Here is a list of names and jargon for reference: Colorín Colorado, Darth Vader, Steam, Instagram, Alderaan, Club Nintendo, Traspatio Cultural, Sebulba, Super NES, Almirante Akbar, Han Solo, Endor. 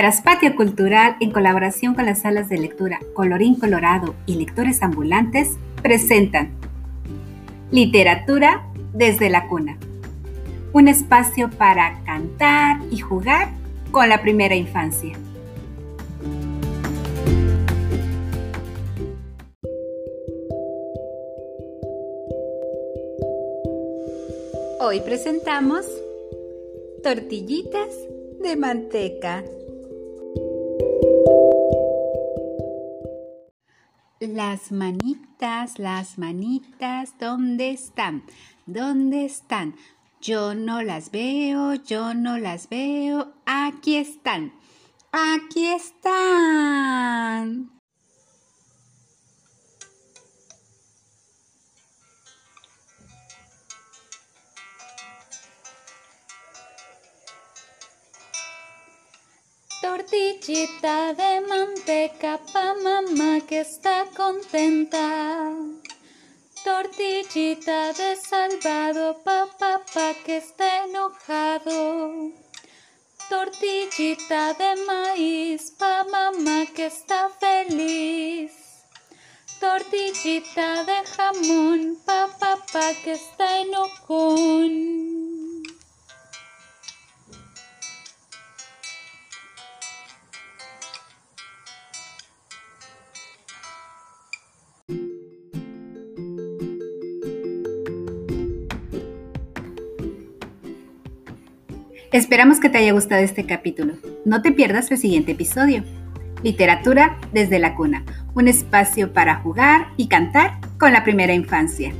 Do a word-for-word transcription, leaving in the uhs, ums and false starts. Traspatio Cultural, en colaboración con las salas de lectura Colorín Colorado y Lectores Ambulantes, presentan Literatura desde la cuna, un espacio para cantar y jugar con la primera infancia. Hoy presentamos tortillitas de manteca. Las manitas, las manitas, ¿dónde están? ¿Dónde están? Yo no las veo, yo no las veo. Aquí están, aquí están. Tortillita de manteca pa' mamá que está contenta. Tortillita de salvado pa' papá que está enojado. Tortillita de maíz pa' mamá que está feliz. Tortillita de jamón pa' papá que está enojón. Esperamos que te haya gustado este capítulo. No te pierdas el siguiente episodio. Literatura desde la cuna, un espacio para jugar y cantar con la primera infancia.